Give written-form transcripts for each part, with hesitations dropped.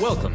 Welcome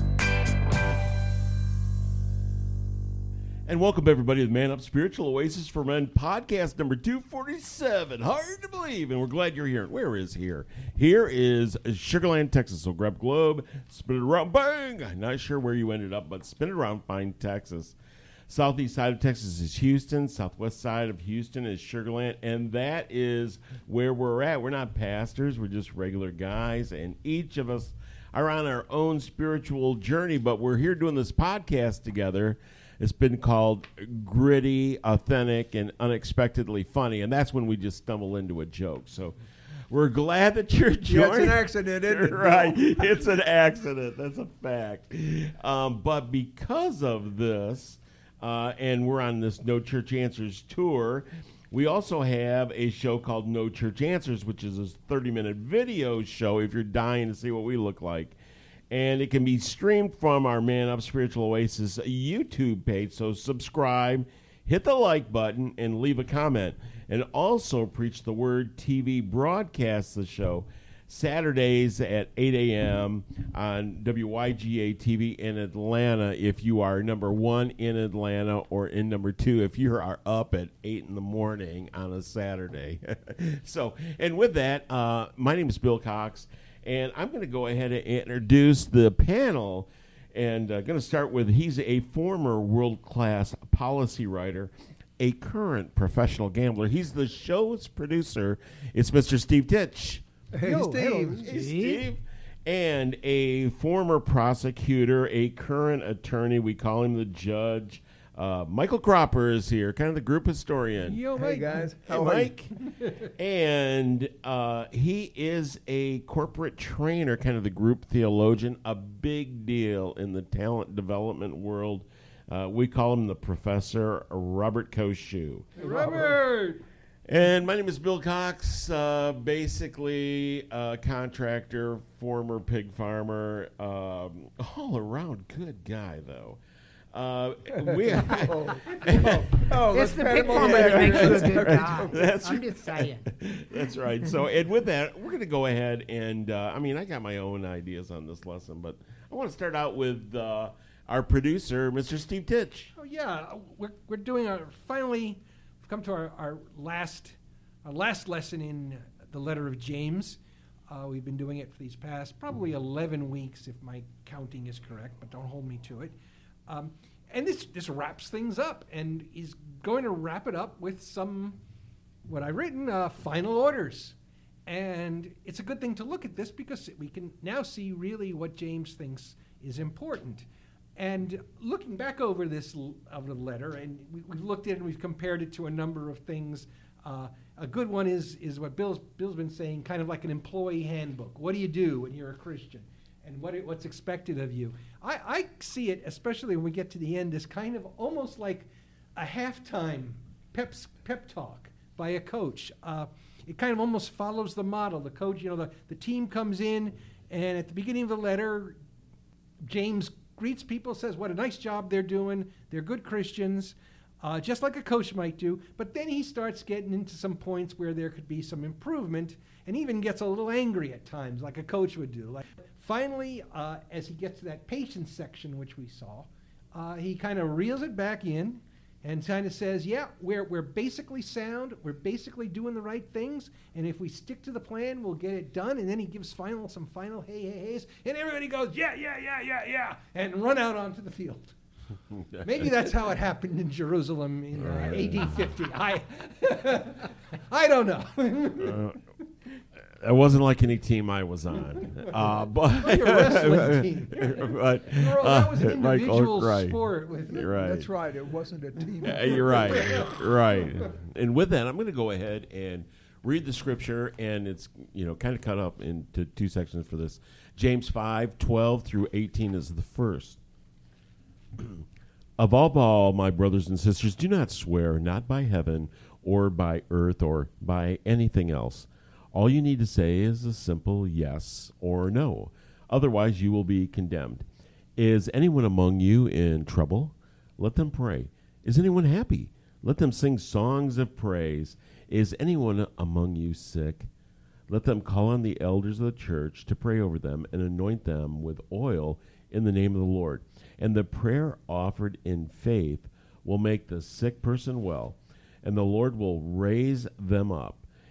And welcome, everybody, to the Man Up Spiritual Oasis for Men podcast number 247. Hard to believe, and we're glad you're here. Where is here? Here is Sugarland, Texas. So grab a globe, spin it around, bang! Not sure where you ended up, but spin it around, find Texas. Southeast side of Texas is Houston. Southwest side of Houston is Sugarland, and that is where we're at. We're not pastors. We're just regular guys, and each of us are on our own spiritual journey, but we're here doing this podcast together. It's been called gritty, authentic, and unexpectedly funny, and that's when we just stumble into a joke. So we're glad that you're joining. It's an accident, isn't it? Right. It's an accident. That's a fact. But because of this, and we're on this No Church Answers tour, we also have a show called No Church Answers, which is a 30-minute video show if you're dying to see what we look like. And it can be streamed from our Man Up Spiritual Oasis YouTube page. So subscribe, hit the like button, and leave a comment. And also Preach the Word TV broadcasts the show Saturdays at 8 a.m. on WYGA TV in Atlanta if you are number one in Atlanta, or in number two if you are up at 8 in the morning on a Saturday. So, and with that, my name is Bill Cox. And I'm going to go ahead and introduce the panel, and going to start with, he's a former world-class policy writer, a current professional gambler. He's the show's producer. It's Mr. Steve Titch. Hey, yo, Steve. Hello, Steve. Hey, Steve. And a former prosecutor, a current attorney. We call him the judge. Michael Cropper is here, kind of the group historian. Yo, Mike. Hey, guys. How are you? Mike. And he is a corporate trainer, kind of the group theologian, a big deal in the talent development world. We call him the Professor Robert Koschu. Hey, Robert! And my name is Bill Cox, basically a contractor, former pig farmer, all around good guy, though. It's the big farmer that makes us good job. I'm just saying. That's right. So, and with that, we're going to go ahead and, I got my own ideas on this lesson, but I want to start out with our producer, Mr. Steve Titch. Oh, yeah. We're doing we've come to our last lesson in the letter of James. We've been doing it for these past probably 11 weeks, if my counting is correct, but don't hold me to it. And this wraps things up, and he's going to wrap it up with what I've written, final orders. And it's a good thing to look at this because we can now see really what James thinks is important. And looking back over this the letter, and we've looked at it and we've compared it to a number of things. A good one is what Bill's been saying, kind of like an employee handbook. What do you do when you're a Christian? And what's expected of you. I see it, especially when we get to the end, as kind of almost like a halftime pep talk by a coach. It kind of almost follows the model. The coach, the team comes in, and at the beginning of the letter, James greets people, says what a nice job they're doing. They're good Christians, just like a coach might do. But then he starts getting into some points where there could be some improvement, and even gets a little angry at times, like a coach would do. Finally, as he gets to that patience section, which we saw, he kind of reels it back in and kind of says, yeah, we're basically sound, we're basically doing the right things, and if we stick to the plan, we'll get it done. And then he gives some final hey-hey-hey's, and everybody goes, yeah, and run out onto the field. Maybe that's how it happened in Jerusalem in AD 50. I don't know. It wasn't like any team I was on. But your wrestling team. Right. That was an individual sport. Right. That's right. It wasn't a team. You're right. Right. And with that, I'm going to go ahead and read the scripture, and it's kind of cut up into two sections for this. James 5:12 through 18 is the first. Above all, my brothers and sisters, do not swear, not by heaven or by earth or by anything else. All you need to say is a simple yes or no. Otherwise, you will be condemned. Is anyone among you in trouble? Let them pray. Is anyone happy? Let them sing songs of praise. Is anyone among you sick? Let them call on the elders of the church to pray over them and anoint them with oil in the name of the Lord. And the prayer offered in faith will make the sick person well, and the Lord will raise them up.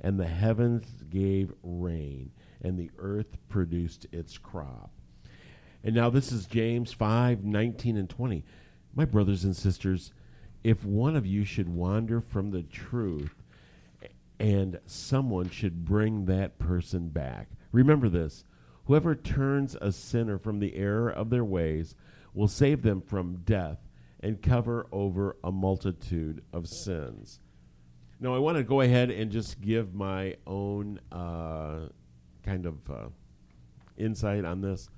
and the heavens gave rain, and the earth produced its crop. And now this is James 5:19-20. My brothers and sisters, if one of you should wander from the truth, and someone should bring that person back. Remember this. Whoever turns a sinner from the error of their ways will save them from death and cover over a multitude of sins. Now, I want to go ahead and just give my own insight on this.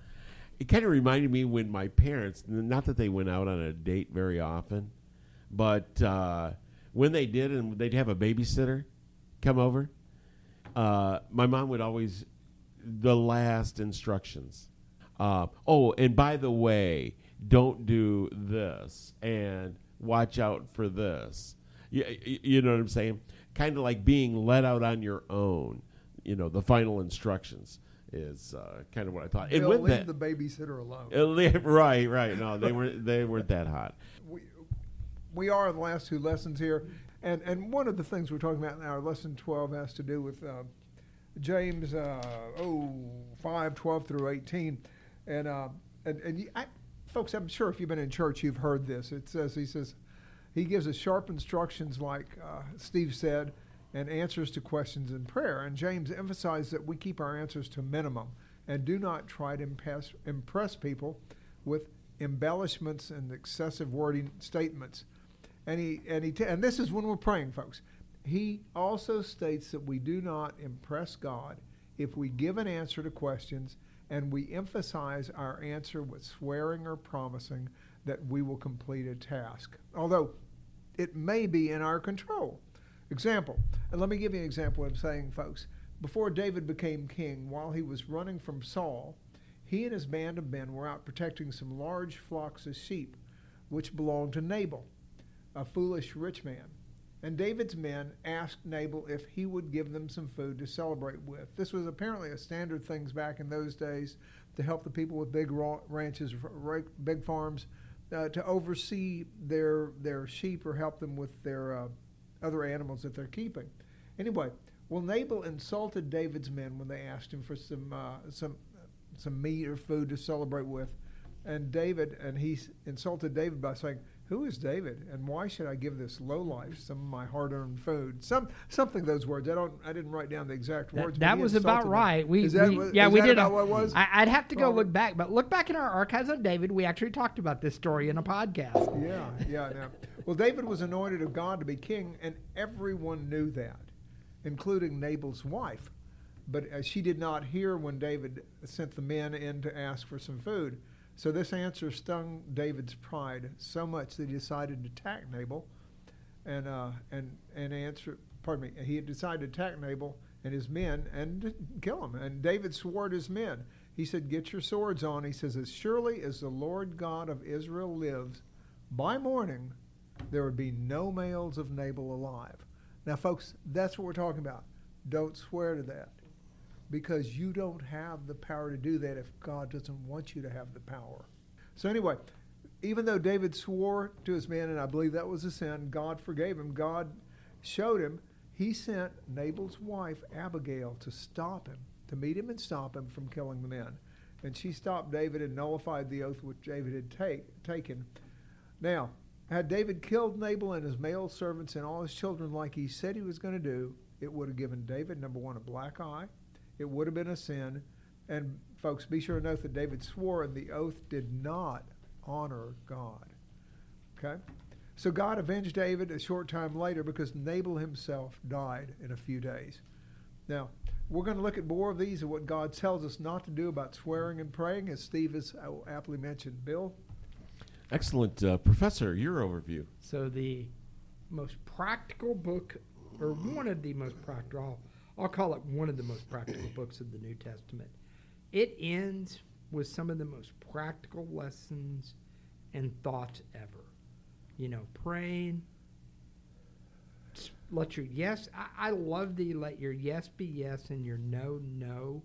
It kind of reminded me when my parents, not that they went out on a date very often, but when they did and they'd have a babysitter come over, my mom would always, the last instructions. And by the way, don't do this and watch out for this. You know what I'm saying? Kind of like being let out on your own. You know, the final instructions is kind of what I thought. They'll leave the babysitter alone. Right. No, they weren't that hot. We are in the last two lessons here. And one of the things we're talking about in our lesson 12 has to do with James 5:12-18. Folks, I'm sure if you've been in church, you've heard this. It says, he gives us sharp instructions like Steve said, and answers to questions in prayer. And James emphasized that we keep our answers to minimum and do not try to impress people with embellishments and excessive wording statements. And this is when we're praying, folks. He also states that we do not impress God if we give an answer to questions and we emphasize our answer with swearing or promising that we will complete a task, although it may be in our control. Example, and let me give you an example of saying, folks, before David became king, while he was running from Saul, he and his band of men were out protecting some large flocks of sheep, which belonged to Nabal, a foolish rich man. And David's men asked Nabal if he would give them some food to celebrate with. This was apparently a standard thing back in those days to help the people with big ranches, big farms, to oversee their sheep or help them with their other animals that they're keeping. Anyway, well, Nabal insulted David's men when they asked him for some meat or food to celebrate with, and he insulted David by saying, "Who is David, and why should I give this lowlife some of my hard-earned food?" Something those words. I didn't write down the exact words. That was about right. We did. About what it was? I'd have to go look back, but look back in our archives on David. We actually talked about this story in a podcast. Yeah. Well, David was anointed of God to be king, and everyone knew that, including Nabal's wife. But she did not hear when David sent the men in to ask for some food. So this answer stung David's pride so much that he decided to attack Nabal, He had decided to attack Nabal and his men and kill him. And David swore to his men. He said, "Get your swords on." He says, "As surely as the Lord God of Israel lives, by morning there would be no males of Nabal alive." Now, folks, that's what we're talking about. Don't swear to that, because you don't have the power to do that if God doesn't want you to have the power. So anyway, even though David swore to his men, and I believe that was a sin, God forgave him. God showed him. He sent Nabal's wife, Abigail, to meet him and stop him from killing the men. And she stopped David and nullified the oath which David had taken. Now, had David killed Nabal and his male servants and all his children like he said he was going to do, It would have given David, number one, a black eye. It would have been a sin. And folks, be sure to note that David swore, and the oath did not honor God. Okay? So God avenged David a short time later because Nabal himself died in a few days. Now, we're going to look at more of these and what God tells us not to do about swearing and praying, as Steve has aptly mentioned. Bill? Excellent. Professor, your overview. So the most practical book, or one of the most practical, I'll call it one of the most practical books of the New Testament. It ends with some of the most practical lessons and thoughts ever. You know, praying, let your yes, I love the let your yes be yes and your no, no.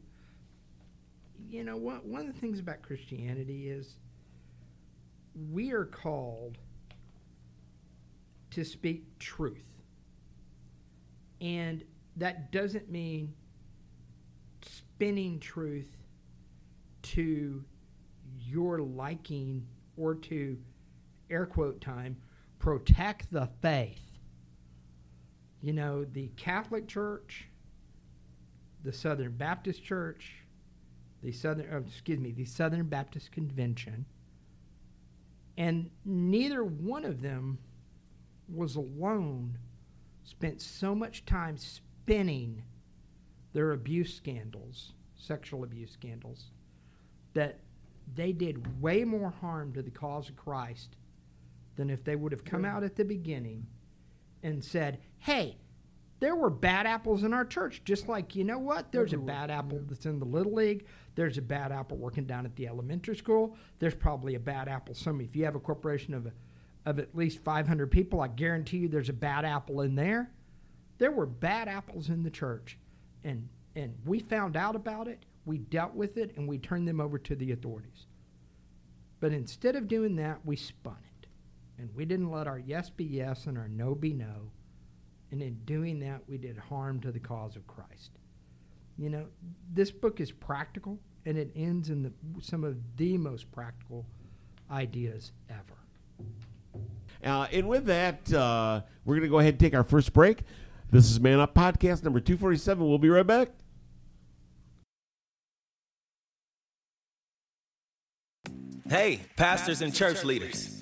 You know, one of the things about Christianity is we are called to speak truth. And that doesn't mean spinning truth to your liking or to, air quote time, protect the faith. You know, the Catholic Church, the Southern Baptist Church, the Southern Baptist Convention, and neither one of them was alone, spent so much time spinning their abuse scandals, sexual abuse scandals, that they did way more harm to the cause of Christ than if they would have come out at the beginning and said, hey, there were bad apples in our church, just like, you know what, there's a bad apple that's in the Little League, there's a bad apple working down at the elementary school, there's probably a bad apple somewhere. If you have a corporation of at least 500 people, I guarantee you there's a bad apple in there. There were bad apples in the church, and we found out about it, we dealt with it, and we turned them over to the authorities. But instead of doing that, we spun it, and we didn't let our yes be yes and our no be no, and in doing that, we did harm to the cause of Christ. You know, this book is practical, and it ends in some of the most practical ideas ever. And with that, we're going to go ahead and take our first break. This is Man Up Podcast number 247. We'll be right back. Hey, pastors and church leaders.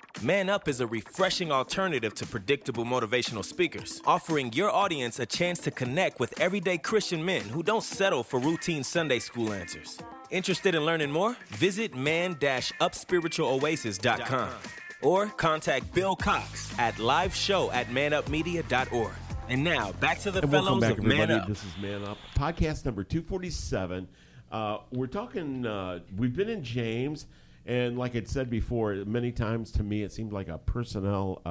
Man Up is a refreshing alternative to predictable motivational speakers, offering your audience a chance to connect with everyday Christian men who don't settle for routine Sunday school answers. Interested in learning more? Visit man-upspiritualoasis.com or contact Bill Cox at liveshow@manupmedia.org. And now, back to the fellows of Man Up. This is Man Up, podcast number 247. We're talking, we've been in James. And like I'd said before, many times to me it seemed like a personnel,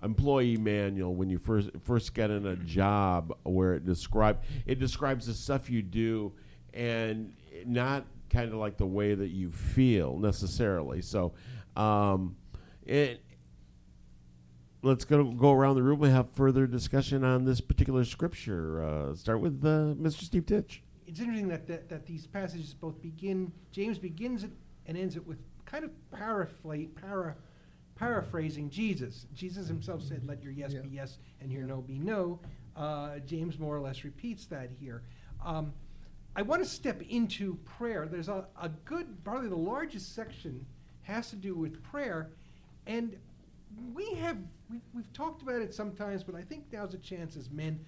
employee manual when you first get in a job, where it describes the stuff you do, and not kind of like the way that you feel necessarily. So, let's go around the room and have further discussion on this particular scripture. Start with Mr. Steve Titch. It's interesting that these passages both begin. James begins it and ends it with kind of paraphrasing Jesus. Jesus himself said, "Let your yes be yes and your no be no." James more or less repeats that here. I want to step into prayer. There's a good, probably the largest section has to do with prayer, and we've talked about it sometimes, but I think now's a chance as men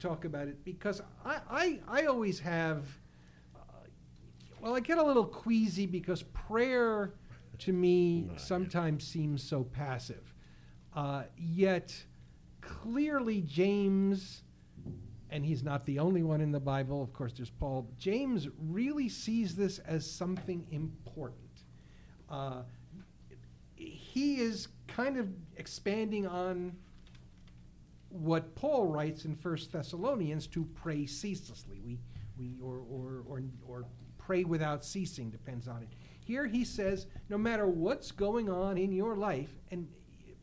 talk about it, because I always have, I get a little queasy because prayer to me sometimes seems so passive. Yet clearly James, and he's not the only one in the Bible, of course there's Paul, James really sees this as something important. He is kind of expanding on what Paul writes in 1 Thessalonians to pray ceaselessly, we or pray without ceasing depends on it. Here he says, no matter what's going on in your life, and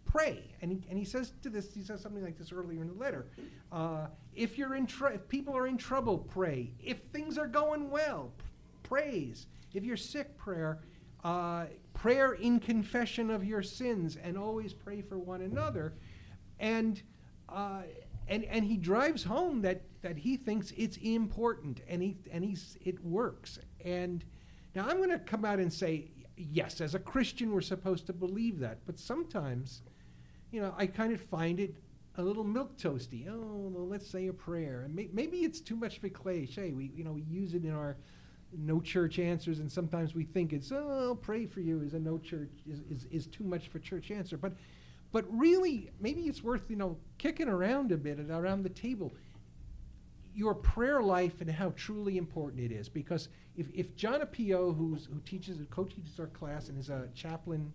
pray. And he says to this, he says something like this earlier in the letter. If people are in trouble, pray. If things are going well, praise. If you're sick, prayer. Prayer in confession of your sins, and always pray for one another. And he drives home that he thinks it's important, and it works. And now I'm going to come out and say, yes, as a Christian, we're supposed to believe that. But sometimes, I kind of find it a little milquetoasty. Oh, well, let's say a prayer. And maybe it's too much of a cliche. We use it in our No Church Answers, and sometimes we think it's, oh, I'll pray for you is a no church is too much for church answer. But really, maybe it's worth kicking around a bit around the table. Your prayer life and how truly important it is, because if John Apio, who teaches and co-teaches our class and is a chaplain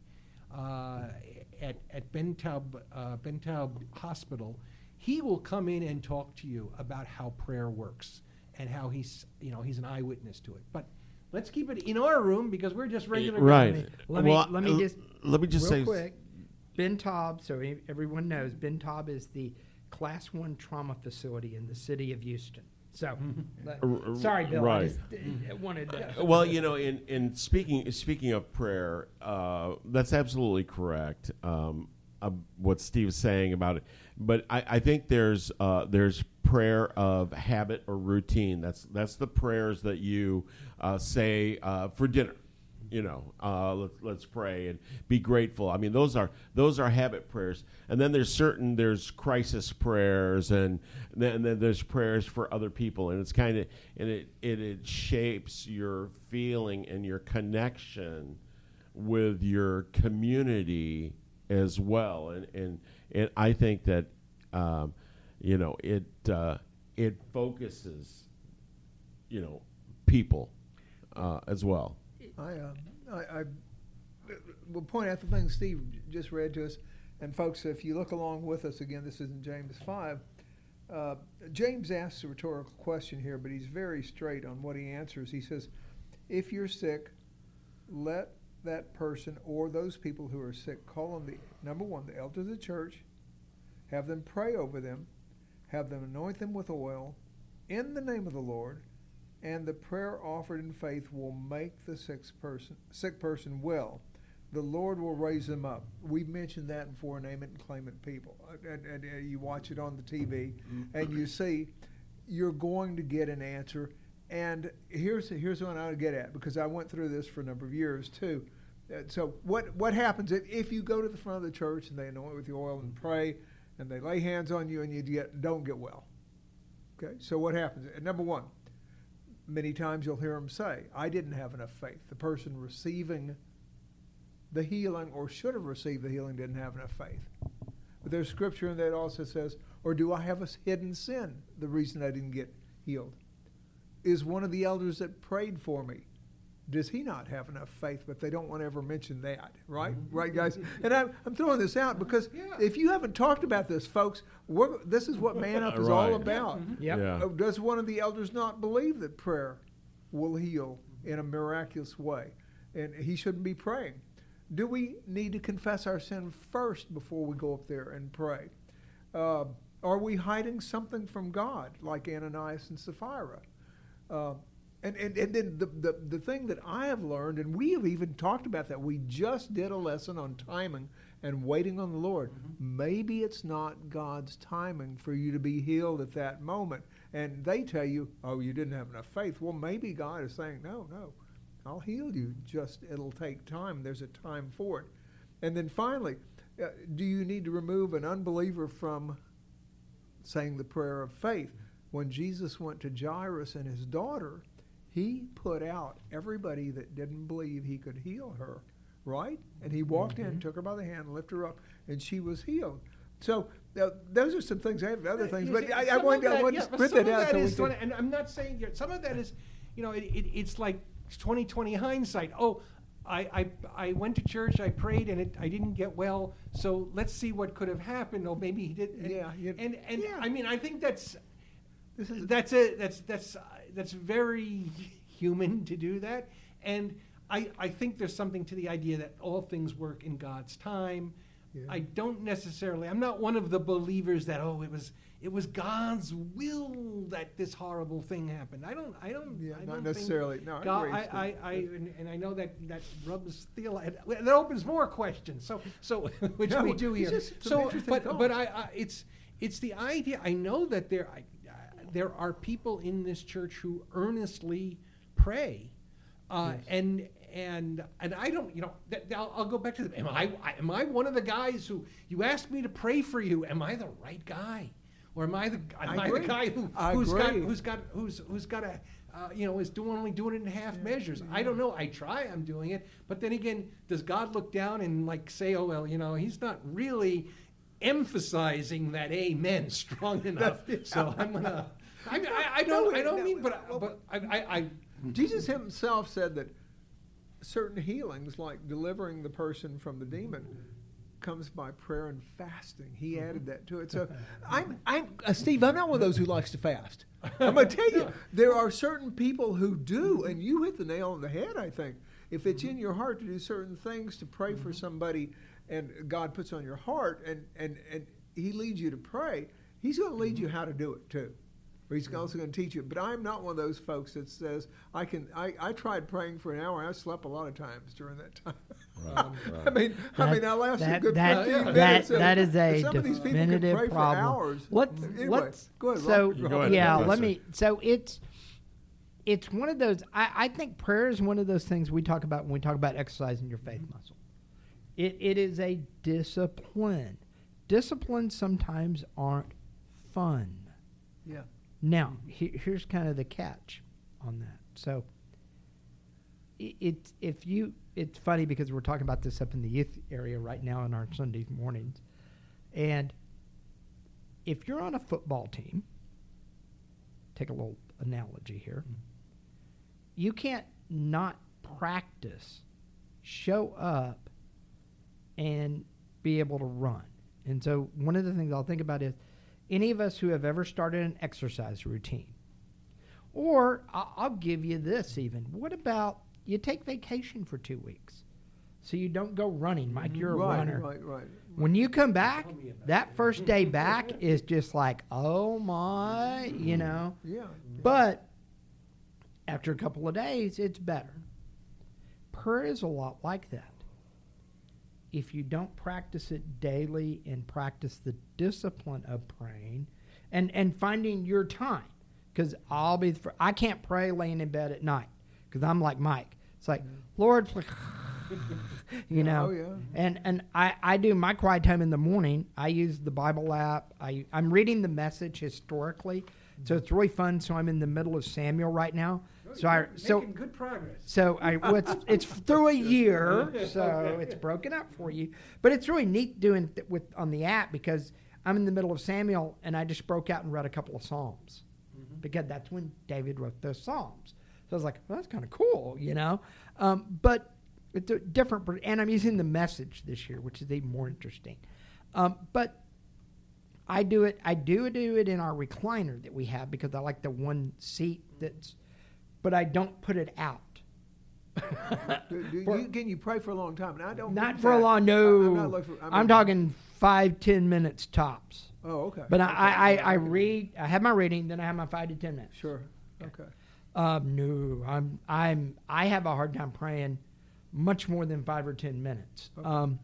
at Ben Taub Hospital, he will come in and talk to you about how prayer works and how he's an eyewitness to it. But let's keep it in our room because we're just regular. Right. Let me just say real quick. Ben Taub. So everyone knows Ben Taub is the Class 1 trauma facility in the city of Houston. So, sorry, Bill. Right. I just wanted to... Well, in speaking of prayer, that's absolutely correct, what Steve's saying about it. But I think there's prayer of habit or routine. That's the prayers that you say for dinner. Let's pray and be grateful. I mean, those are habit prayers. And then there's crisis prayers, and then there's prayers for other people. And it's kind of it shapes your feeling and your connection with your community as well. And I think that it focuses people as well. I will point out the thing Steve just read to us. And folks, if you look along with us again, this is in James 5. James asks a rhetorical question here, but he's very straight on what he answers. He says, if you're sick, let that person or those people who are sick call on the elders of the church, have them pray over them, have them anoint them with oil in the name of the Lord, and the prayer offered in faith will make the sick person well. The Lord will raise them up. We've mentioned that before, name it and claim it people. And you watch it on the TV, and you see you're going to get an answer. And here's what I would get at, because I went through this for a number of years, too. So what happens if you go to the front of the church and they anoint with the oil and pray, and they lay hands on you and you don't get well? Okay, so what happens? Number one. Many times you'll hear them say, I didn't have enough faith. The person receiving the healing or should have received the healing didn't have enough faith. But there's scripture in that also says, or do I have a hidden sin? The reason I didn't get healed. Is one of the elders that prayed for me, does he not have enough faith? But they don't want to ever mention that, right? Mm-hmm. Right, guys? And I'm throwing this out because if you haven't talked about this, folks, this is what Man Up is all about. Mm-hmm. Yep. Yeah. Does one of the elders not believe that prayer will heal in a miraculous way? And he shouldn't be praying. Do we need to confess our sin first before we go up there and pray? Are we hiding something from God, like Ananias and Sapphira? And then the thing that I have learned, and we have even talked about that, we just did a lesson on timing and waiting on the Lord. Mm-hmm. Maybe it's not God's timing for you to be healed at that moment. And they tell you, oh, you didn't have enough faith. Well, maybe God is saying, no, I'll heal you. Just it'll take time. There's a time for it. And then finally, do you need to remove an unbeliever from saying the prayer of faith? When Jesus went to Jairus and his daughter, he put out everybody that didn't believe he could heal her, right? And he walked in, took her by the hand, lifted her up, and she was healed. So those are some things. I have other things, but I wanted to split that out. And I'm not saying some of that is, it's like 20/20 hindsight. Oh, I went to church, I prayed, and I didn't get well. So let's see what could have happened. Or maybe he did. I think that's very human to do that. And I think there's something to the idea that all things work in God's time. Yeah. I don't necessarily, I'm not one of the believers that, oh, it was God's will that this horrible thing happened. I don't think, and I know that rubs theology, that opens more questions. So which no, we do here. It's the idea. I know that there are people in this church who earnestly pray, yes. And I don't, I'll go back to them. Am I one of the guys who you asked me to pray for you? Am I the right guy, or am I the guy who's only doing it in half measures? Yeah. I don't know. I try. I'm doing it, but then again, does God look down and like say, oh well, he's not really emphasizing that amen strong enough? So I'm gonna. Jesus himself said that certain healings, like delivering the person from the demon, comes by prayer and fasting. He added that to it. So Steve, I'm not one of those who likes to fast. I'm going to tell you, there are certain people who do, and you hit the nail on the head, I think. If it's in your heart to do certain things, to pray for somebody, and God puts on your heart, and he leads you to pray, he's going to lead you how to do it, too. He's also going to teach you. But I'm not one of those folks that says, I tried praying for an hour, and I slept a lot of times during that time. Right. I lasted a good 15 minutes. That is a definitive problem. It's one of those, I think prayer is one of those things we talk about when we talk about exercising your faith muscle. It is a discipline. Disciplines sometimes aren't fun. Yeah. Now, here's kind of the catch on that. So, it's funny because we're talking about this up in the youth area right now in our Sunday mornings, and if you're on a football team, take a little analogy here, you can't not practice, show up, and be able to run. And so, one of the things I'll think about is, any of us who have ever started an exercise routine. Or I'll give you this even. What about you take vacation for 2 weeks so you don't go running? Mike, you're a runner. Right. When you come back, that first day back is just like, oh my, Yeah. But after a couple of days, it's better. Prayer is a lot like that. If you don't practice it daily and practice the discipline of praying and finding your time, because I can't pray laying in bed at night because I'm like Mike. It's like, Lord, And I do my quiet time in the morning. I use the Bible app. I'm reading the Message historically. So it's really fun. So I'm in the middle of Samuel right now. So making good progress. It's through a year, so it's broken up for you. But it's really neat doing on the app because I'm in the middle of Samuel and I just broke out and read a couple of Psalms because that's when David wrote those Psalms. So I was like, well, that's kind of cool, But it's different. And I'm using the Message this year, which is even more interesting. But I do it. I do it in our recliner that we have because I like the one seat that's. But I don't put it out. Can you pray for a long time? And I don't. Not for a long. No. I'm talking 5-10 minutes tops. Oh, okay. But okay. I read. I have my reading. Then I have my 5 to 10 minutes. Sure. Okay. No, I have a hard time praying much more than 5 or 10 minutes. Okay.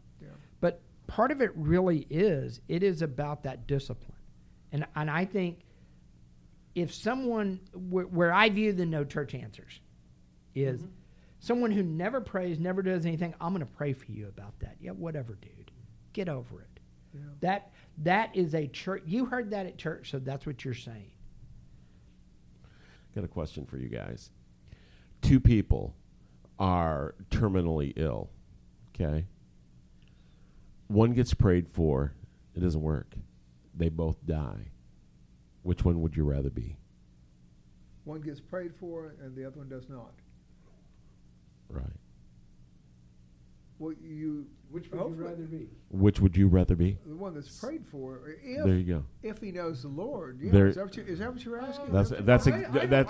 But part of it really is. It is about that discipline, and I think. If someone, where I view the No Church Answers, is someone who never prays, never does anything, I'm going to pray for you about that. Yeah, whatever, dude. Get over it. Yeah. That is a church. You heard that at church, so that's what you're saying. Got a question for you guys. 2 people are terminally ill, okay? One gets prayed for. It doesn't work. They both die. Which one would you rather be? One gets prayed for and the other one does not. Right. Which would you rather be? Which would you rather be? The one that's prayed for. There you go. If he knows the Lord. Yeah, is that what you're asking? I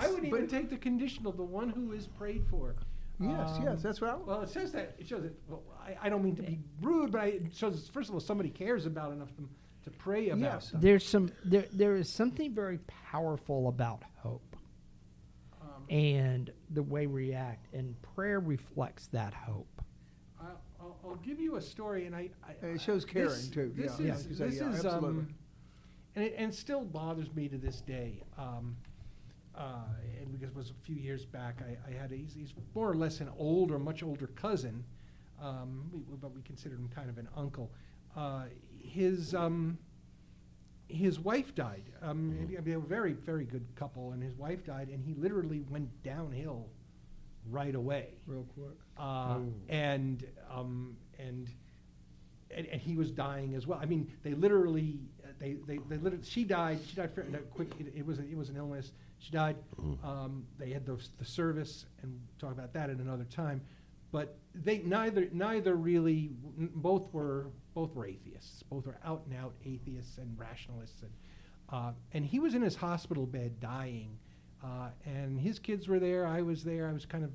would even take the conditional, the one who is prayed for. Yes, that's what I would. Well, it says that. It shows that. Well, I don't mean to be rude, but it shows, first of all, somebody cares about enough to pray about something. There is something very powerful about hope and the way we act, and prayer reflects that hope. I'll give you a story, and it shows caring too. This still bothers me to this day. And because it was a few years back, I had he's more or less an much older cousin, but we considered him kind of an uncle. His wife died. They were a very, very good couple, and his wife died, and he literally went downhill right away, real quick, and he was dying as well. I mean, they literally, she died. She died fairly quick. It was an illness. She died. They had the service, and we'll talk about that at another time. But they neither really. Both were atheists. Both were out and out atheists and rationalists. And he was in his hospital bed dying. And his kids were there. I was there. I was kind of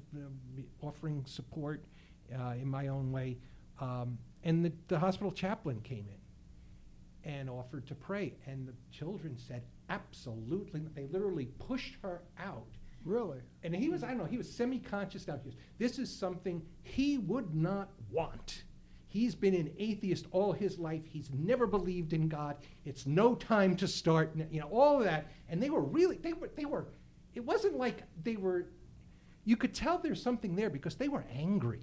offering support in my own way. And the hospital chaplain came in and offered to pray. And the children said, absolutely. They literally pushed her out. Really? And he was, he was semi-conscious now. This is something he would not want. He's been an atheist all his life. He's never believed in God. It's no time to start, all of that. And they were really, it wasn't like they were, you could tell there's something there because they were angry.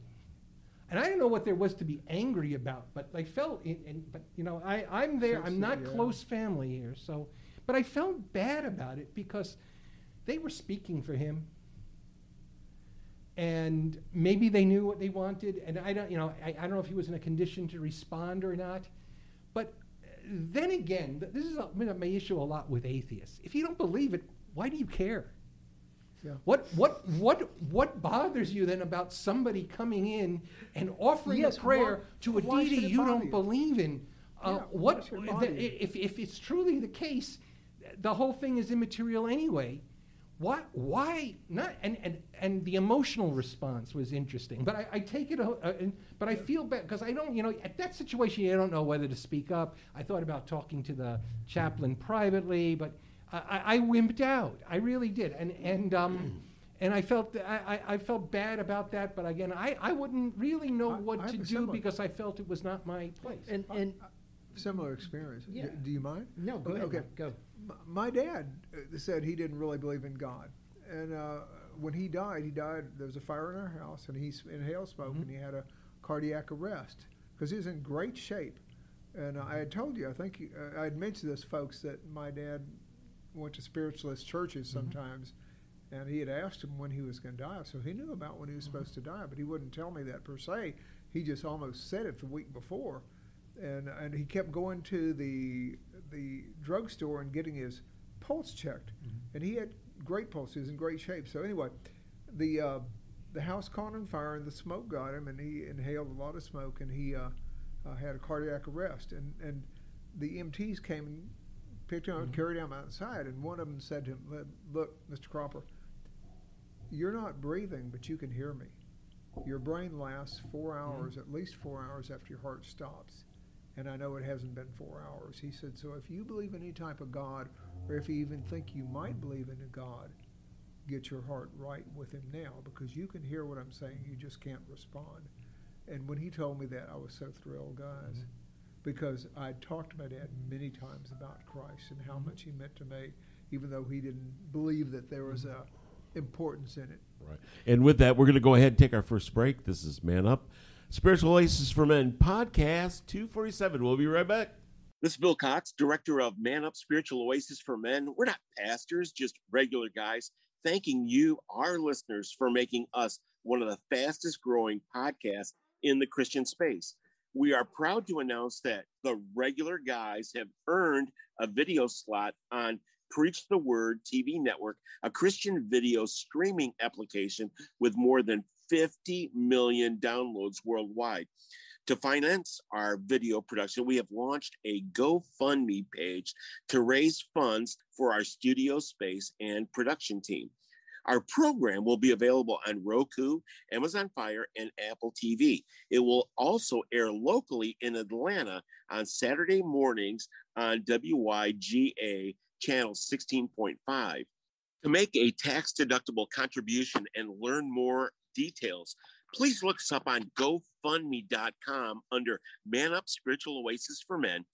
And I don't know what there was to be angry about, but I felt, I'm there, I'm not close family here, so, but I felt bad about it because they were speaking for him. And maybe they knew what they wanted, and I don't know if he was in a condition to respond or not. But then again, this is my issue a lot with atheists. If you don't believe it, why do you care? Yeah. What bothers you then about somebody coming in and offering a prayer to a deity you don't believe in? If it's truly the case, the whole thing is immaterial anyway. Why not? And the emotional response was interesting. But I take it, but I feel bad because I don't, at that situation, I don't know whether to speak up. I thought about talking to the chaplain privately, but I wimped out. I really did. And I felt I felt bad about that, but again, I wouldn't really know what to do because I felt it was not my place. Similar experience. Yeah. Do you mind? No, go ahead. Okay. Go. My dad said he didn't really believe in God. And when he died, there was a fire in our house, and he inhaled smoke, and he had a cardiac arrest because he was in great shape. And I had told you, I think I had mentioned this, folks, that my dad went to spiritualist churches sometimes, and he had asked him when he was going to die. So he knew about when he was supposed to die, but he wouldn't tell me that per se. He just almost said it the week before. And he kept going to the drugstore and getting his pulse checked, and he had great pulse. He was in great shape. So anyway, the house caught on fire, and the smoke got him, and he inhaled a lot of smoke, and he had a cardiac arrest. And the EMTs came and picked him up and carried him outside. And one of them said to him, "Look, Mr. Cropper, you're not breathing, but you can hear me. Your brain lasts 4 hours, at least 4 hours after your heart stops." And I know it hasn't been 4 hours. He said, so if you believe in any type of God, or if you even think you might believe in a God, get your heart right with him now, because you can hear what I'm saying. You just can't respond. And when he told me that, I was so thrilled, guys, because I talked to my dad many times about Christ and how much he meant to me, even though he didn't believe that there was a importance in it. Right. And with that, we're going to go ahead and take our first break. This is Man Up, Spiritual Oasis for Men podcast 247. We'll be right back. This is Bill Cox, director of Man Up Spiritual Oasis for Men. We're not pastors, just regular guys. Thanking you, our listeners, for making us one of the fastest growing podcasts in the Christian space. We are proud to announce that the regular guys have earned a video slot on Preach the Word TV network, a Christian video streaming application with more than 50 million downloads worldwide. To finance our video production, we have launched a GoFundMe page to raise funds for our studio space and production team. Our program will be available on Roku, Amazon Fire, and Apple TV. It will also air locally in Atlanta on Saturday mornings on WYGA channel 16.5. To make a tax-deductible contribution and learn more details, please look us up on GoFundMe.com under Man Up Spiritual Oasis for Men,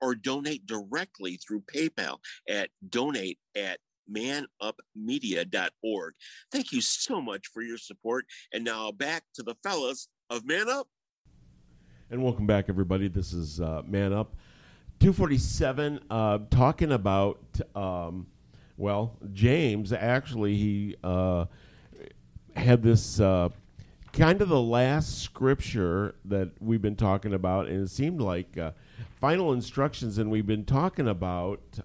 or donate directly through PayPal at donate@manupmedia.org. Thank you so much for your support. And now back to the fellas of Man Up. And welcome back, everybody. This is Man Up 247, talking about, James. Actually, he had this kind of the last scripture that we've been talking about, and it seemed like final instructions, and we've been talking about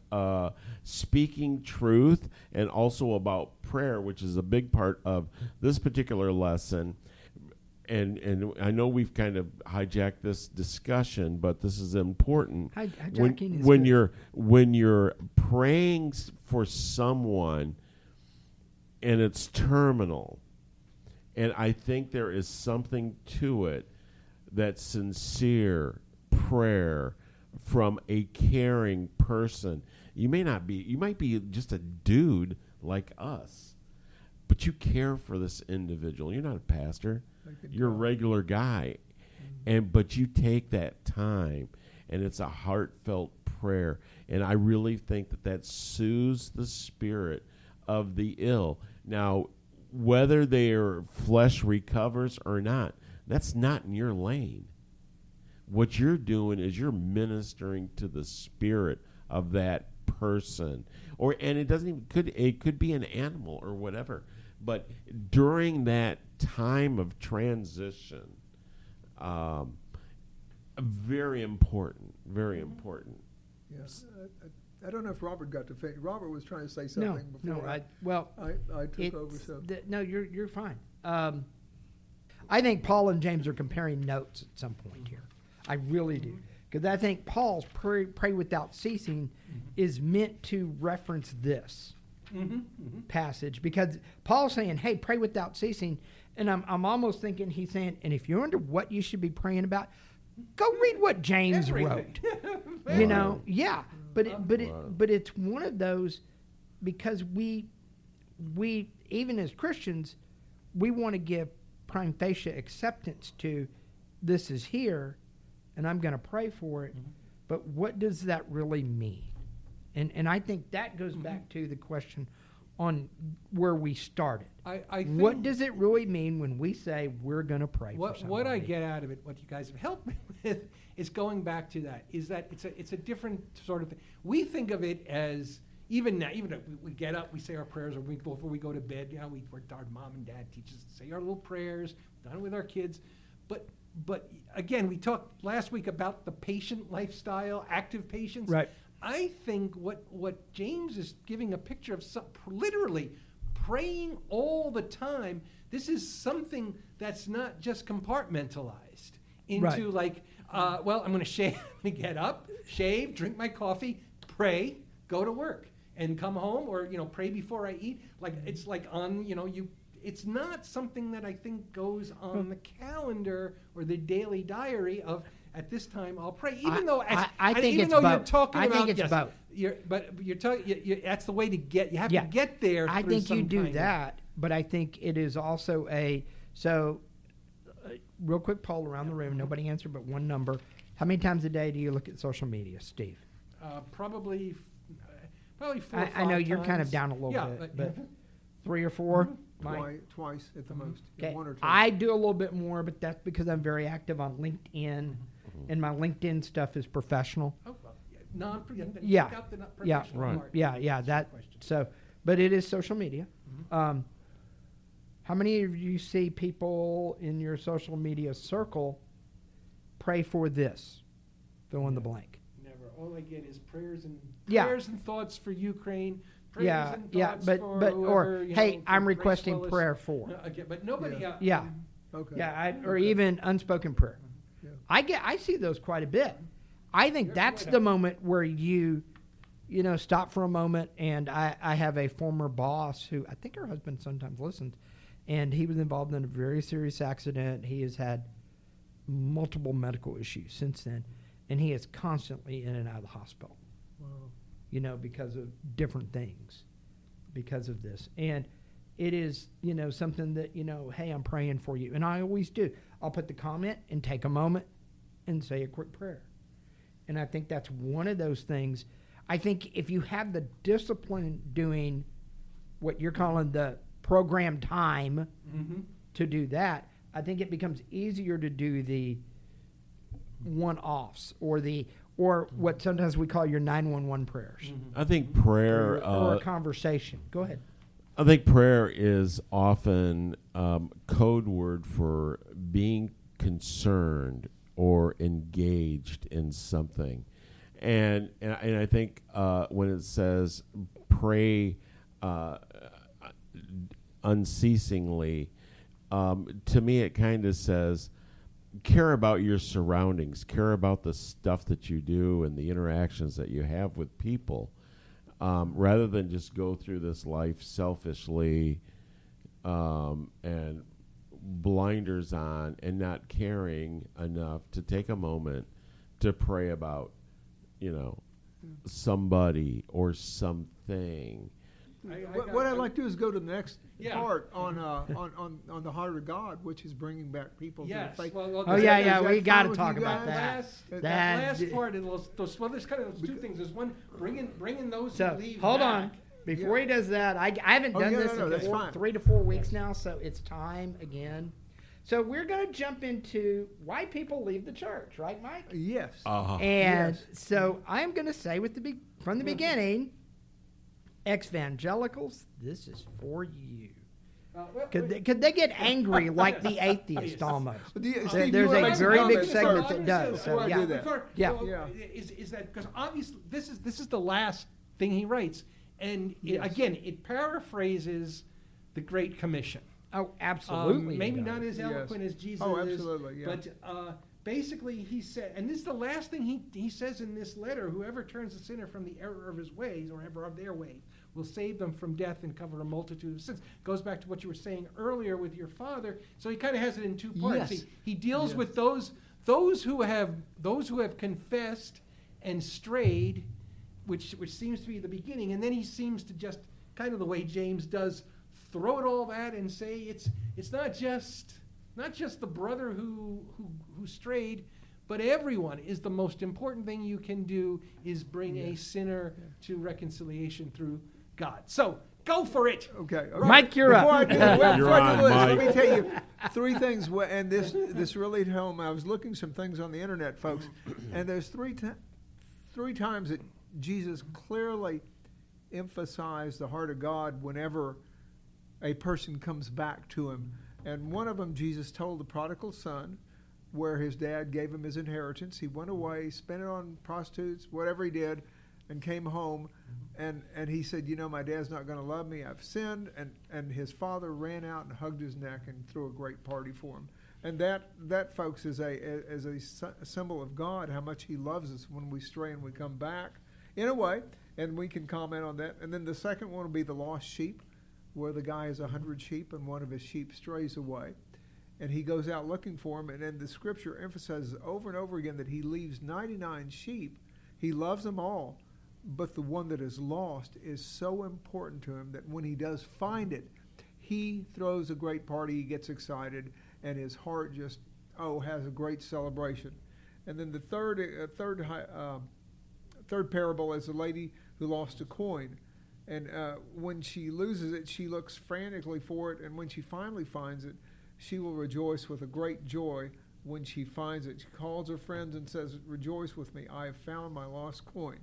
speaking truth and also about prayer, which is a big part of this particular lesson. And I know we've kind of hijacked this discussion, but this is important. Hijacking is when you're praying for someone and it's terminal, and I think there is something to it, that sincere prayer from a caring person. You may not be, you might be just a dude like us, but you care for this individual. You're not a pastor. You're a regular guy. Mm-hmm. But you take that time, and it's a heartfelt prayer. And I really think that soothes the spirit of the ill. Now, whether their flesh recovers or not, that's not in your lane. What you're doing is you're ministering to the spirit of that person, and it could be an animal or whatever. But during that time of transition, very important. Yes. Yeah. I don't know if Robert got to finish. Robert was trying to say something before. I took over. So. You're fine. I think Paul and James are comparing notes at some point here. I really do. Because I think Paul's pray without ceasing is meant to reference this passage. Because Paul's saying, hey, pray without ceasing. And I'm almost thinking he's saying, and if you're under what you should be praying about, go read what James wrote. It's one of those, because we even as Christians, we want to give prima facie acceptance to this is here, and I'm going to pray for it. Mm-hmm. But what does that really mean? And I think that goes back to the question on where we started. I think, what does it really mean when we say we're going to pray for somebody? What I get out of it, what you guys have helped me with, is going back to that. Is that it's a different sort of thing. We think of it as, even now, even if we get up, we say our prayers, or before we go to bed, our mom and dad teach us to say our little prayers, done with our kids. But again, we talked last week about the patient lifestyle, active patience. Right. I think what James is giving a picture of, literally praying all the time. This is something that's not just compartmentalized into I'm going to shave, get up, shave, drink my coffee, pray, go to work, and come home, or pray before I eat. It's not something that I think goes on the calendar or the daily diary of, at this time, I'll pray. That's the way to get. You have to get there. I think you do that, but I think it is also real quick poll around the room. Nobody answered, but one number. How many times a day do you look at social media, Steve? Probably 4 or 5. I know times. You're kind of down a little bit, but 3 or 4. Mm-hmm. Twice at the most. Okay. One or two. I do a little bit more, but that's because I'm very active on LinkedIn, and my LinkedIn stuff is professional. Oh, well, but it is social media. Mm-hmm. How many of you see people in your social media circle pray for this? Fill in the blank. Never. All I get is prayers and thoughts for Ukraine. prayers and thoughts for whoever, or hey, I'm requesting prayer for. No, okay, but nobody. Okay. Or even unspoken prayer. I see those quite a bit. I think that's the moment where you know, stop for a moment. And I have a former boss who I think her husband sometimes listens, and he was involved in a very serious accident. He has had multiple medical issues since then, and he is constantly in and out of the hospital. Wow. You know, because of different things, because of this. And it is, you know, something that, you know, hey, I'm praying for you. And I always do. I'll put the comment and take a moment and say a quick prayer. And I think that's one of those things. I think if you have the discipline doing what you're calling the program time to do that, I think it becomes easier to do the one-offs or the what sometimes we call your 911 prayers. I think prayer... or a conversation. Go ahead. I think prayer is often code word for being concerned or engaged in something, and I think when it says pray unceasingly, to me it kind of says care about your surroundings, care about the stuff that you do and the interactions that you have with people. Rather than just go through this life selfishly and blinders on and not caring enough to take a moment to pray about, you know, somebody or something. What I'd like to do is go to the next part on the heart of God, which is bringing back people to the faith. We got to talk about that. That last part, and there's kind of those two things. There's one, bringing those who leave. Hold on. Before he does that, I haven't done this in 3 to 4 weeks now, so it's time again. So we're going to jump into why people leave the church, right, Mike? Yes. Uh-huh. And so I'm going to say from the beginning... Evangelicals, this is for you. Could they get angry like the atheist almost? There's a very big segment that does. So, Is that because obviously this is the last thing he writes, and it paraphrases the Great Commission. Oh, absolutely. Maybe not as eloquent as Jesus is. Oh, absolutely. But basically, he said, and this is the last thing he says in this letter: whoever turns a sinner from the error of his ways or ever of their ways will save them from death and cover a multitude of sins. Goes back to what you were saying earlier with your father. So he kind of has it in two parts. Yes. He deals with those who have confessed and strayed, which seems to be the beginning, and then he seems to just kind of the way James does, throw it all that and say it's not just the brother who strayed, but everyone is the most important thing you can do is bring a sinner to reconciliation through God. So go for it. Okay, Robert, Mike, you're up. Let me tell you three things. And this really hit home. I was looking some things on the internet, folks, and there's three times that Jesus clearly emphasized the heart of God whenever a person comes back to him. And one of them, Jesus told the prodigal son, where his dad gave him his inheritance. He went away, spent it on prostitutes, whatever he did, and came home. And he said, you know, my dad's not going to love me. I've sinned. And his father ran out and hugged his neck and threw a great party for him. And that folks, is a symbol of God, how much he loves us when we stray and we come back. In a way, and we can comment on that. And then the second one will be the lost sheep, where the guy has 100 sheep and one of his sheep strays away. And he goes out looking for him. And then the scripture emphasizes over and over again that he leaves 99 sheep. He loves them all. But the one that is lost is so important to him that when he does find it, he throws a great party. He gets excited. And his heart just, has a great celebration. And then the third parable is the lady who lost a coin. And when she loses it, she looks frantically for it. And when she finally finds it, she will rejoice with a great joy when she finds it. She calls her friends and says, rejoice with me. I have found my lost coin.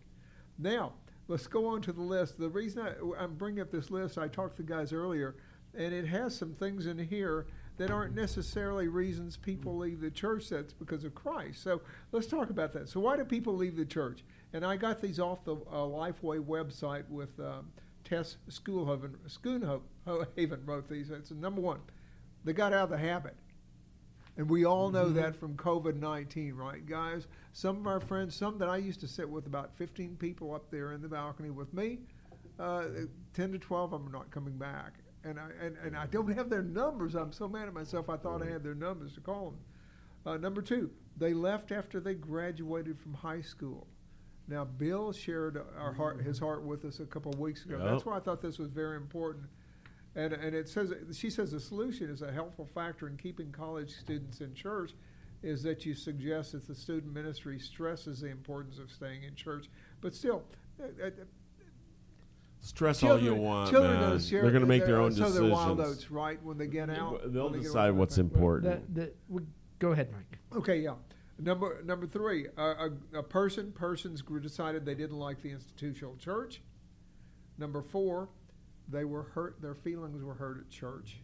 Now, let's go on to the list. The reason I'm bringing up this list, I talked to the guys earlier, and it has some things in here that aren't necessarily reasons people leave the church. That's because of Christ. So let's talk about that. So why do people leave the church? And I got these off the Lifeway website with Tess Schoonhaven wrote these. It's number one. They got out of the habit. And we all know that from COVID-19, right, guys? Some of our friends, some that I used to sit with, about 15 people up there in the balcony with me, 10 to 12 of them are not coming back. And I don't have their numbers. I'm so mad at myself. I thought I had their numbers to call them. Number two, they left after they graduated from high school. Now, Bill shared his heart with us a couple of weeks ago. Yep. That's why I thought this was very important. And it says, she says, the solution is a helpful factor in keeping college students in church is that you suggest that the student ministry stresses the importance of staying in church. But still, stress children, all you want, man. They're going to make their own decisions. So they're wild oats, right? When they get out, they'll decide what's important. Go ahead, Mike. Okay, yeah. Number three, persons decided they didn't like the institutional church. Number four, they were hurt. Their feelings were hurt at church.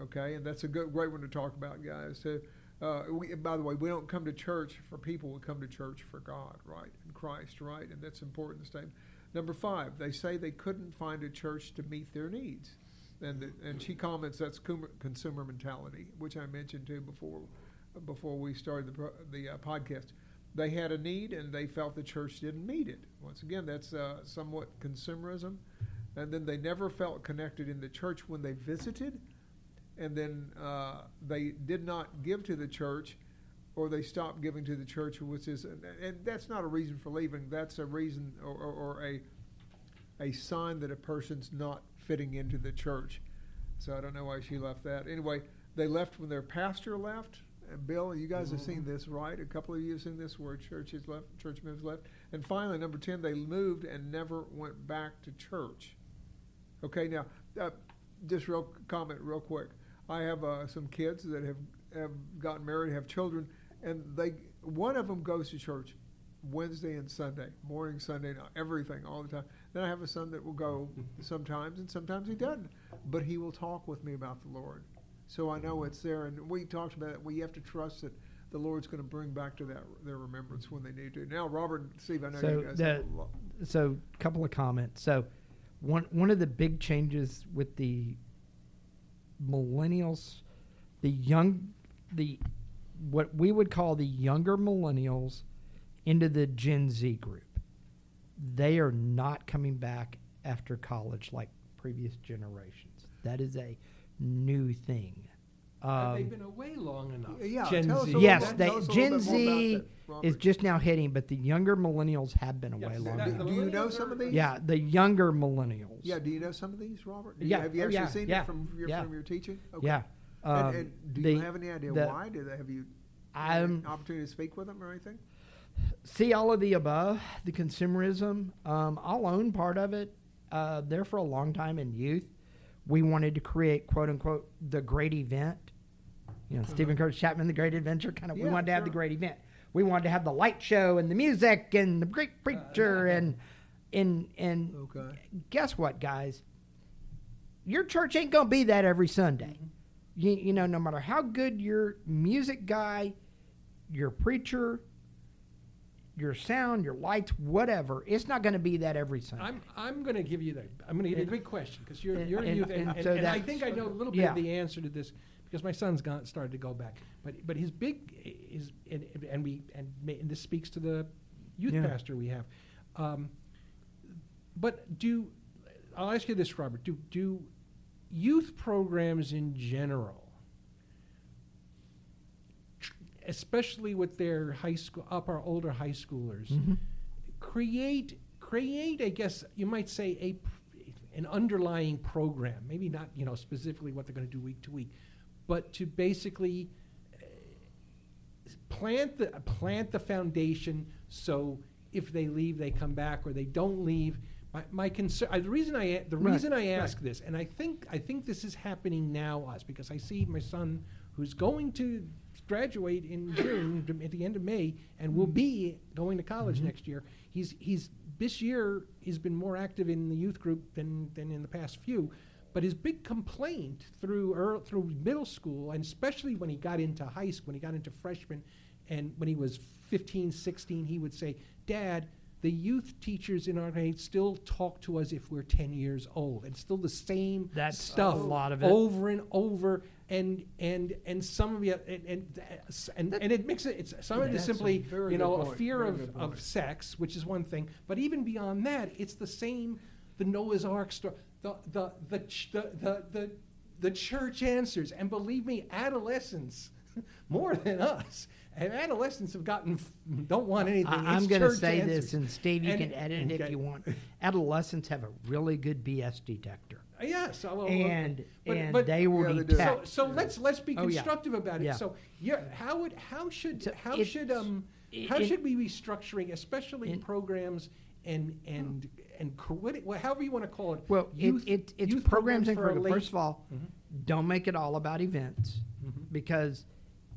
Okay, and that's a great one to talk about, guys. So, by the way, we don't come to church for people. We come to church for God, right, and Christ, right, and that's an important statement. Number five, they say they couldn't find a church to meet their needs. And she comments that's consumer mentality, which I mentioned too before we started the podcast. They had a need, and they felt the church didn't meet it. Once again, that's somewhat consumerism. And then they never felt connected in the church when they visited. And then they did not give to the church, or they stopped giving to the church, which is, and that's not a reason for leaving. That's a reason or a sign that a person's not fitting into the church. So I don't know why she left that. Anyway, they left when their pastor left. And Bill, you guys have seen this, right? A couple of you have seen this where churches left, church members left. And finally, number 10, they moved and never went back to church. Okay, now, just real comment real quick. I have some kids that have gotten married, have children, and one of them goes to church Wednesday and Sunday, morning, Sunday, night, everything, all the time. Then I have a son that will go sometimes, and sometimes he doesn't. But he will talk with me about the Lord. So I know it's there, and we talked about it. We have to trust that the Lord's going to bring back to their remembrance when they need to. Now, Robert and Steve, I know you guys have a lot. So a couple of comments. So one of the big changes with the millennials, what we would call the younger millennials into the Gen Z group. They are not coming back after college like previous generations. That is a new thing. They've been away long enough. Yeah, Gen Z is just now hitting, but the younger millennials have been away long enough. Do you know some of these? Yeah, the younger millennials. Yeah, do you know some of these, Robert? Have you actually seen it from your teaching? Okay. Yeah. And do you have any idea why? Have you an opportunity to speak with them or anything? See all of the above, the consumerism. I'll own part of it. There for a long time in youth, we wanted to create, quote unquote, the great event. You know, Stephen Curtis Chapman, the great adventure kind of. Yeah, we wanted to have the great event. We wanted to have the light show and the music and the great preacher and guess what, guys? Your church ain't gonna be that every Sunday. You know, no matter how good your music guy, your preacher, your sound, your lights, whatever, it's not going to be that every Sunday. I'm going to give you a big question because you're a youth, and I think I know a little bit of the answer to this because my son's started to go back. But his and this speaks to the youth pastor we have. I'll ask you this, Robert? Do youth programs in general, especially with their high school, our older high schoolers, create, I guess you might say, an underlying program, maybe not, you know, specifically what they're going to do week to week, but to basically plant the foundation. So if they leave, they come back, or they don't leave. My concern, the reason I ask this, and I think this is happening now, because I see my son who's going to graduate in June at the end of May, and will be going to college next year. He's this year he's been more active in the youth group than in the past few, but his big complaint through middle school, and especially when he got into high school, when he got into freshman, and when he was 15, 16, he would say, "Dad, The youth teachers in our grade still talk to us if we're 10 years old, and still the same stuff, a lot of it, over and over. And some of you and it makes it. It's, some of it is simply a fear of sex, which is one thing, but even beyond that, it's the same. The Noah's Ark story, the church answers, and believe me, adolescents more than us. And adolescents have don't want anything. I'm going to say answers. This, and Steve, you can edit it if you want. Adolescents have a really good BS detector. Yes, but they will detect. Let's be constructive about it. Yeah. So how should we be structuring, especially programs and however you want to call it? Well, it's programs and curriculum. First of all, don't make it all about events, because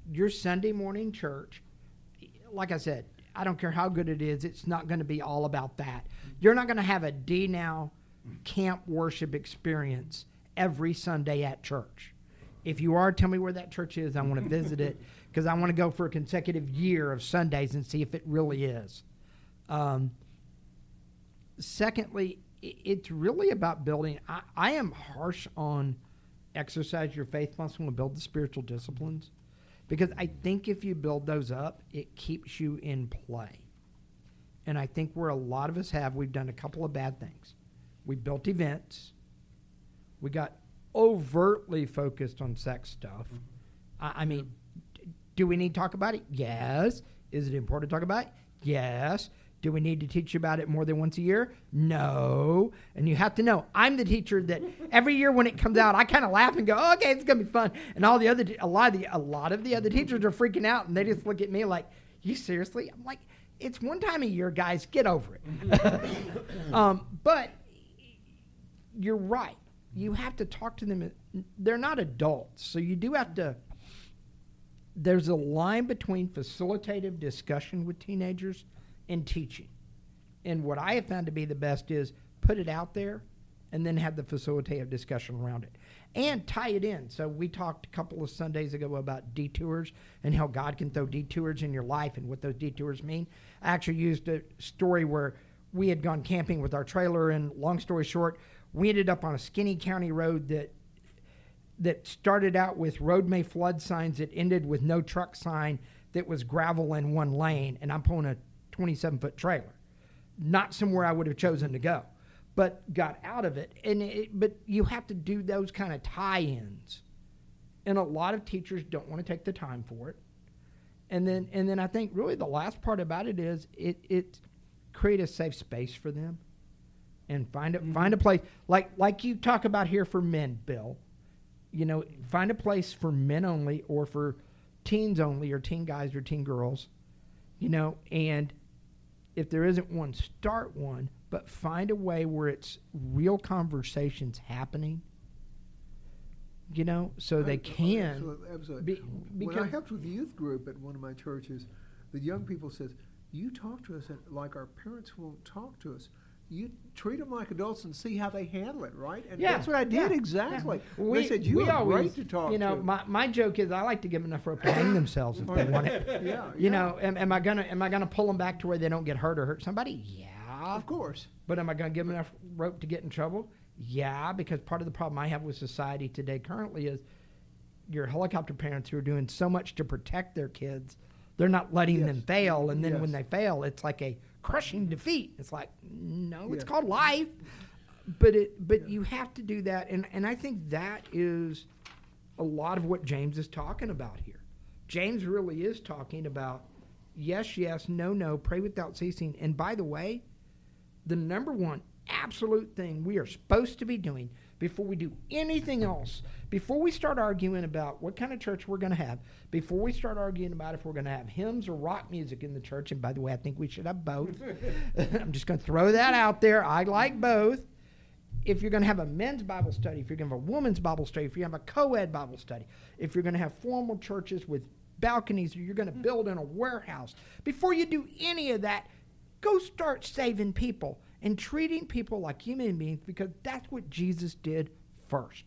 your Sunday morning church, like I said, I don't care how good it is, it's not going to be all about that. You're not going to have a DNOW camp worship experience every Sunday at church. If you are, tell me where that church is. I want to visit it, because I want to go for a consecutive year of Sundays and see if it really is. Secondly, it's really about building. I am harsh on exercise your faith muscle and build the spiritual disciplines, because I think if you build those up, it keeps you in play. And I think where a lot of us we've done a couple of bad things. We built events. We got overtly focused on sex stuff. I mean, do we need to talk about it? Yes. Is it important to talk about it? Yes. Do we need to teach you about it more than once a year? No. And you have to know, I'm the teacher that every year when it comes out, I kind of laugh and go, oh, okay, it's going to be fun. And all the other, a lot of the other teachers are freaking out, and they just look at me like, you seriously? I'm like, it's one time a year, guys. Get over it. But you're right. You have to talk to them. They're not adults, so you do have to. There's a line between facilitative discussion with teenagers in teaching. And what I have found to be the best is put it out there and then have the facilitative discussion around it and tie it in. So we talked a couple of Sundays ago about detours and how God can throw detours in your life and what those detours mean. I actually used a story where we had gone camping with our trailer, and long story short, we ended up on a skinny county road that started out with road may flood signs that ended with no truck sign, that was gravel in one lane, and I'm pulling a 27-foot trailer, not somewhere I would have chosen to go, but got out of it. But you have to do those kind of tie-ins, and a lot of teachers don't want to take the time for it. And then I think really the last part about it is it create a safe space for them, and find a place like you talk about here for men, Bill. Find a place for men only, or for teens only, or teen guys or teen girls. And if there isn't one, start one, but find a way where it's real conversations happening, so they can. Absolutely. When I helped with the youth group at one of my churches, the young people says, you talk to us like our parents won't talk to us. You treat them like adults and see how they handle it, right? And that's what I did, exactly. Yeah. They said, you are great to talk to. My joke is I like to give them enough rope to hang themselves if they want it. Am I gonna pull them back to where they don't get hurt or hurt somebody? Yeah. Of course. But am I going to give them enough rope to get in trouble? Yeah, because part of the problem I have with society today currently is your helicopter parents who are doing so much to protect their kids, they're not letting them fail, and then when they fail, it's like a crushing defeat. It's like, no, it's called life. But you have to do that, and I think that is a lot of what James is talking about here. James really is talking about yes, yes, no, no, pray without ceasing. And by the way, the number one absolute thing we are supposed to be doing before we do anything else, before we start arguing about what kind of church we're going to have, before we start arguing about if we're going to have hymns or rock music in the church, and by the way, I think we should have both. I'm just going to throw that out there. I like both. If you're going to have a men's Bible study, if you're going to have a woman's Bible study, if you're going to have a co-ed Bible study, if you're going to have formal churches with balconies, or you're going to build in a warehouse, before you do any of that, go start saving people and treating people like human beings, because that's what Jesus did first.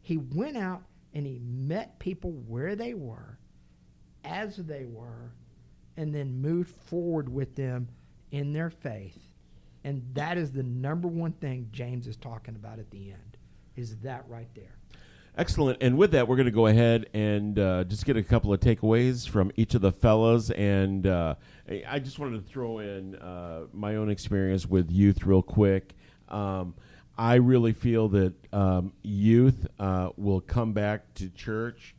He went out and he met people where they were, as they were, and then moved forward with them in their faith. And that is the number one thing James is talking about at the end, is that right there. Excellent. And with that, we're going to go ahead and just get a couple of takeaways from each of the fellas. And I just wanted to throw in my own experience with youth real quick. I really feel that youth will come back to church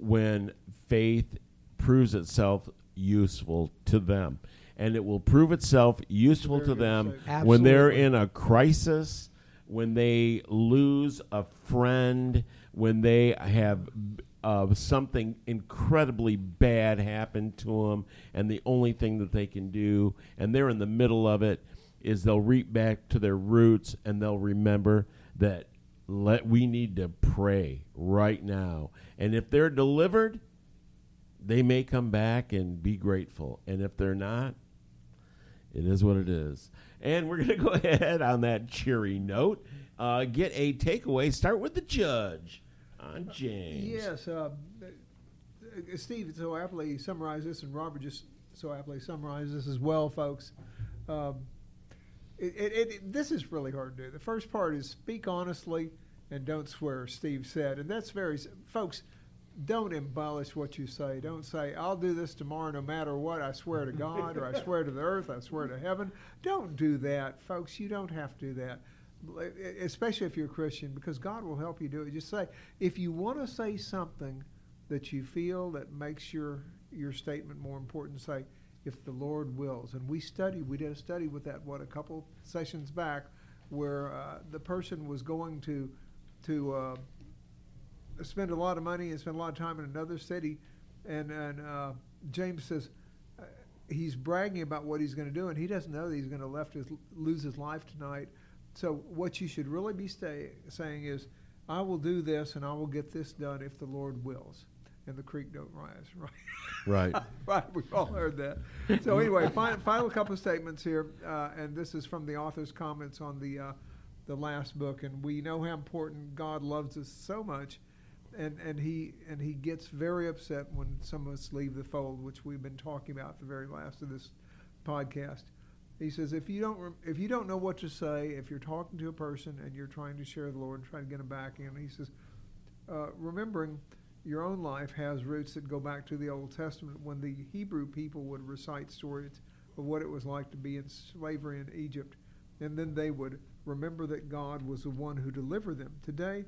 when faith proves itself useful to them. And it will prove itself useful to them when they're in a crisis, when they lose a friend, when they have something incredibly bad happen to them, and the only thing that they can do, and they're in the middle of it, is they'll reap back to their roots, and they'll remember that we need to pray right now. And if they're delivered, they may come back and be grateful. And if they're not, it is what it is. And we're going to go ahead on that cheery note. Get a takeaway. Start with the judge on James. Yes. Steve so aptly summarized this, and Robert just so aptly summarized this as well, folks. This is really hard to do. The first part is speak honestly and don't swear, Steve said. And that's very, folks, don't embellish what you say. Don't say, I'll do this tomorrow no matter what. I swear to God, or I swear to the earth, I swear to heaven. Don't do that, folks. You don't have to do that, especially if you're a Christian, because God will help you do it. Just say, if you want to say something that you feel that makes your statement more important, say, if the Lord wills. And we did a study with that, a couple sessions back, where the person was going to spend a lot of money and spend a lot of time in another city, and James says he's bragging about what he's going to do, and he doesn't know that he's going to lose his life tonight. So what you should really be saying is, I will do this and I will get this done if the Lord wills. And the creek don't rise, right? Right. Right, we've all heard that. So anyway, final couple of statements here, and this is from the author's comments on the last book. And we know how important God loves us so much, and he gets very upset when some of us leave the fold, which we've been talking about the very last of this podcast. He says, if you don't know what to say, if you're talking to a person and you're trying to share the Lord and trying to get him back in, he says, remembering your own life has roots that go back to the Old Testament, when the Hebrew people would recite stories of what it was like to be in slavery in Egypt, and then they would remember that God was the one who delivered them. Today,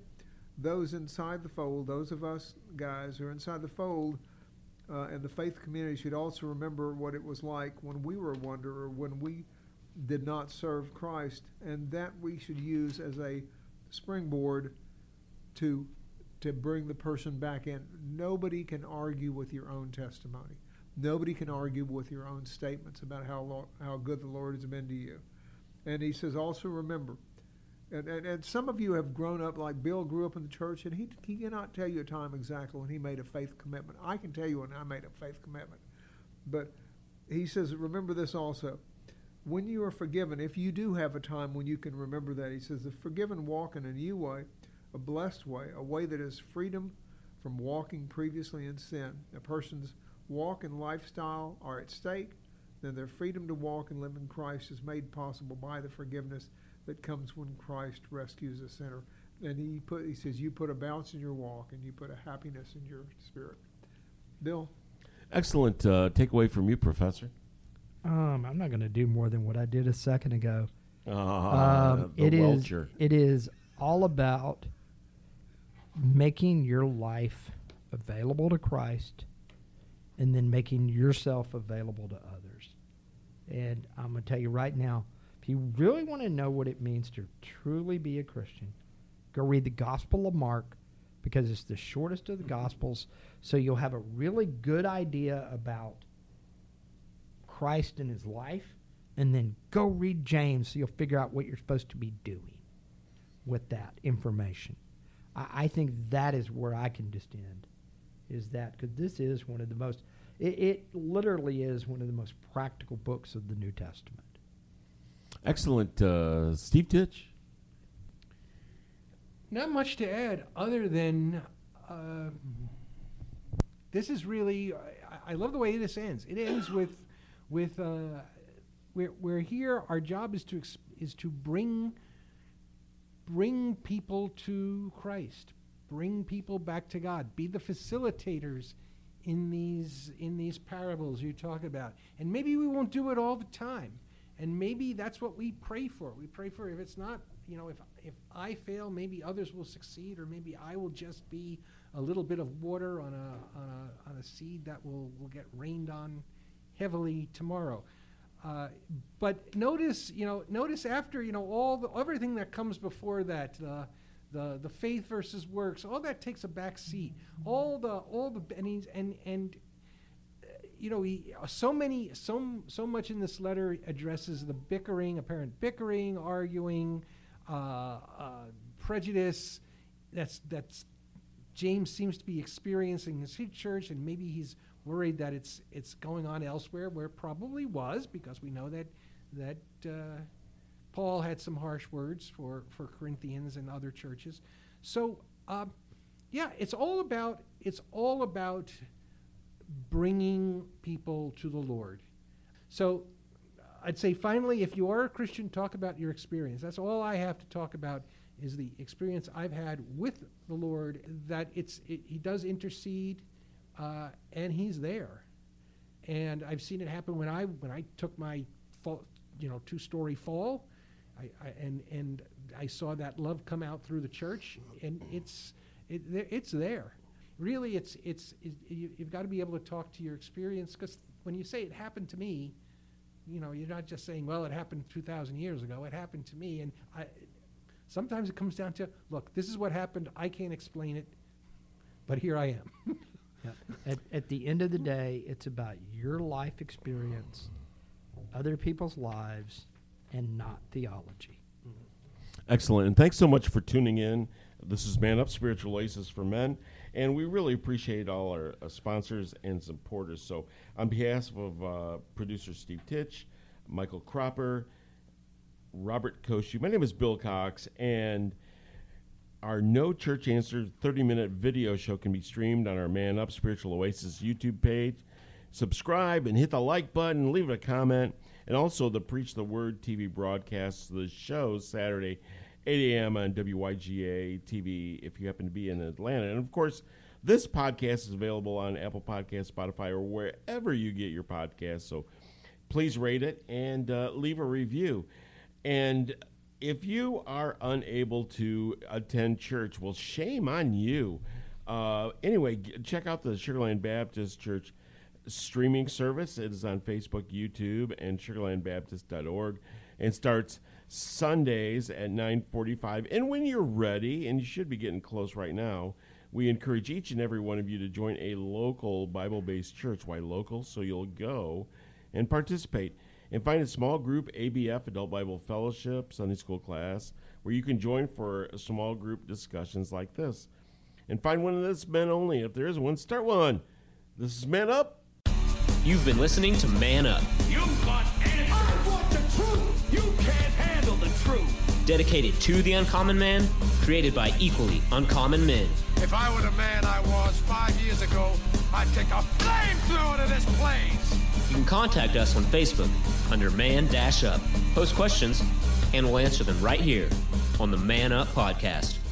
those inside the fold, those of us guys who are inside the fold and the faith community, should also remember what it was like when we were a wanderer, when we did not serve Christ, and that we should use as a springboard to bring the person back in. Nobody can argue with your own testimony. Nobody can argue with your own statements about how good the Lord has been to you. And he says, also remember, and some of you have grown up like Bill grew up in the church, and he cannot tell you a time exactly when he made a faith commitment. I can tell you when I made a faith commitment. But he says, remember this also. When you are forgiven, if you do have a time when you can remember that, he says, the forgiven walk in a new way, a blessed way, a way that is freedom from walking previously in sin. A person's walk and lifestyle are at stake, then their freedom to walk and live in Christ is made possible by the forgiveness that comes when Christ rescues a sinner. And he says, you put a bounce in your walk and you put a happiness in your spirit. Bill? Excellent takeaway from you, Professor. I'm not going to do more than what I did a second ago. It is all about making your life available to Christ and then making yourself available to others. And I'm going to tell you right now, if you really want to know what it means to truly be a Christian, go read the Gospel of Mark, because it's the shortest of the Gospels, so you'll have a really good idea about Christ and his life, and then go read James so you'll figure out what you're supposed to be doing with that information. I think that is where I can just end, is that, because this is one of the most, it literally is one of the most practical books of the New Testament. Excellent. Steve Titch? Not much to add other than this is really, I love the way this ends. It ends with We're here. Our job is to bring people to Christ, bring people back to God. Be the facilitators in these parables you talk about. And maybe we won't do it all the time. And maybe that's what we pray for. We pray for, if it's not, if I fail, maybe others will succeed, or maybe I will just be a little bit of water on a seed that will get rained on heavily tomorrow. But notice after, everything that comes before that, the faith versus works, all that takes a back seat. So much in this letter addresses the apparent bickering, arguing, prejudice. That's James seems to be experiencing in his church, and maybe he's worried that it's going on elsewhere, where it probably was, because we know that Paul had some harsh words for Corinthians and other churches. So, it's all about bringing people to the Lord. So, I'd say finally, if you are a Christian, talk about your experience. That's all I have to talk about, is the experience I've had with the Lord, that he does intercede. And he's there, and I've seen it happen when I took my fall, 2-story fall, and I saw that love come out through the church, and it's there. Really, you've got to be able to talk to your experience, because when you say it happened to me, you're not just saying, well, it happened 2,000 years ago. It happened to me, and sometimes it comes down to, look, this is what happened. I can't explain it, but here I am. Yeah. At the end of the day, it's about your life experience, other people's lives, and not theology. Excellent. And thanks so much for tuning in. This is Man Up, Spiritual Oasis for Men. And we really appreciate all our sponsors and supporters. So on behalf of producer Steve Titch, Michael Cropper, Robert Koschu, my name is Bill Cox, and our No Church Answers 30-minute video show can be streamed on our Man Up Spiritual Oasis YouTube page. Subscribe and hit the like button, leave a comment, and also the Preach the Word TV broadcasts of the show Saturday, 8 a.m. on WYGA TV if you happen to be in Atlanta. And, of course, this podcast is available on Apple Podcasts, Spotify, or wherever you get your podcasts. So please rate it and leave a review. And if you are unable to attend church, well, shame on you. Anyway, check out the Sugarland Baptist Church streaming service. It is on Facebook, YouTube, and sugarlandbaptist.org. And starts Sundays at 9:45. And when you're ready, and you should be getting close right now, we encourage each and every one of you to join a local Bible-based church. Why local? So you'll go and participate. And find a small group, ABF, Adult Bible Fellowship, Sunday School class, where you can join for small group discussions like this. And find one of those men only. If there is one, start one. This is Man Up. You've been listening to Man Up. You've got answers. I want the truth. You can't handle the truth. Dedicated to the uncommon man, created by equally uncommon men. If I were the man I was 5 years ago, I'd take a flamethrower to this place. You can contact us on Facebook under Man-Up. Post questions, and we'll answer them right here on the Man Up Podcast.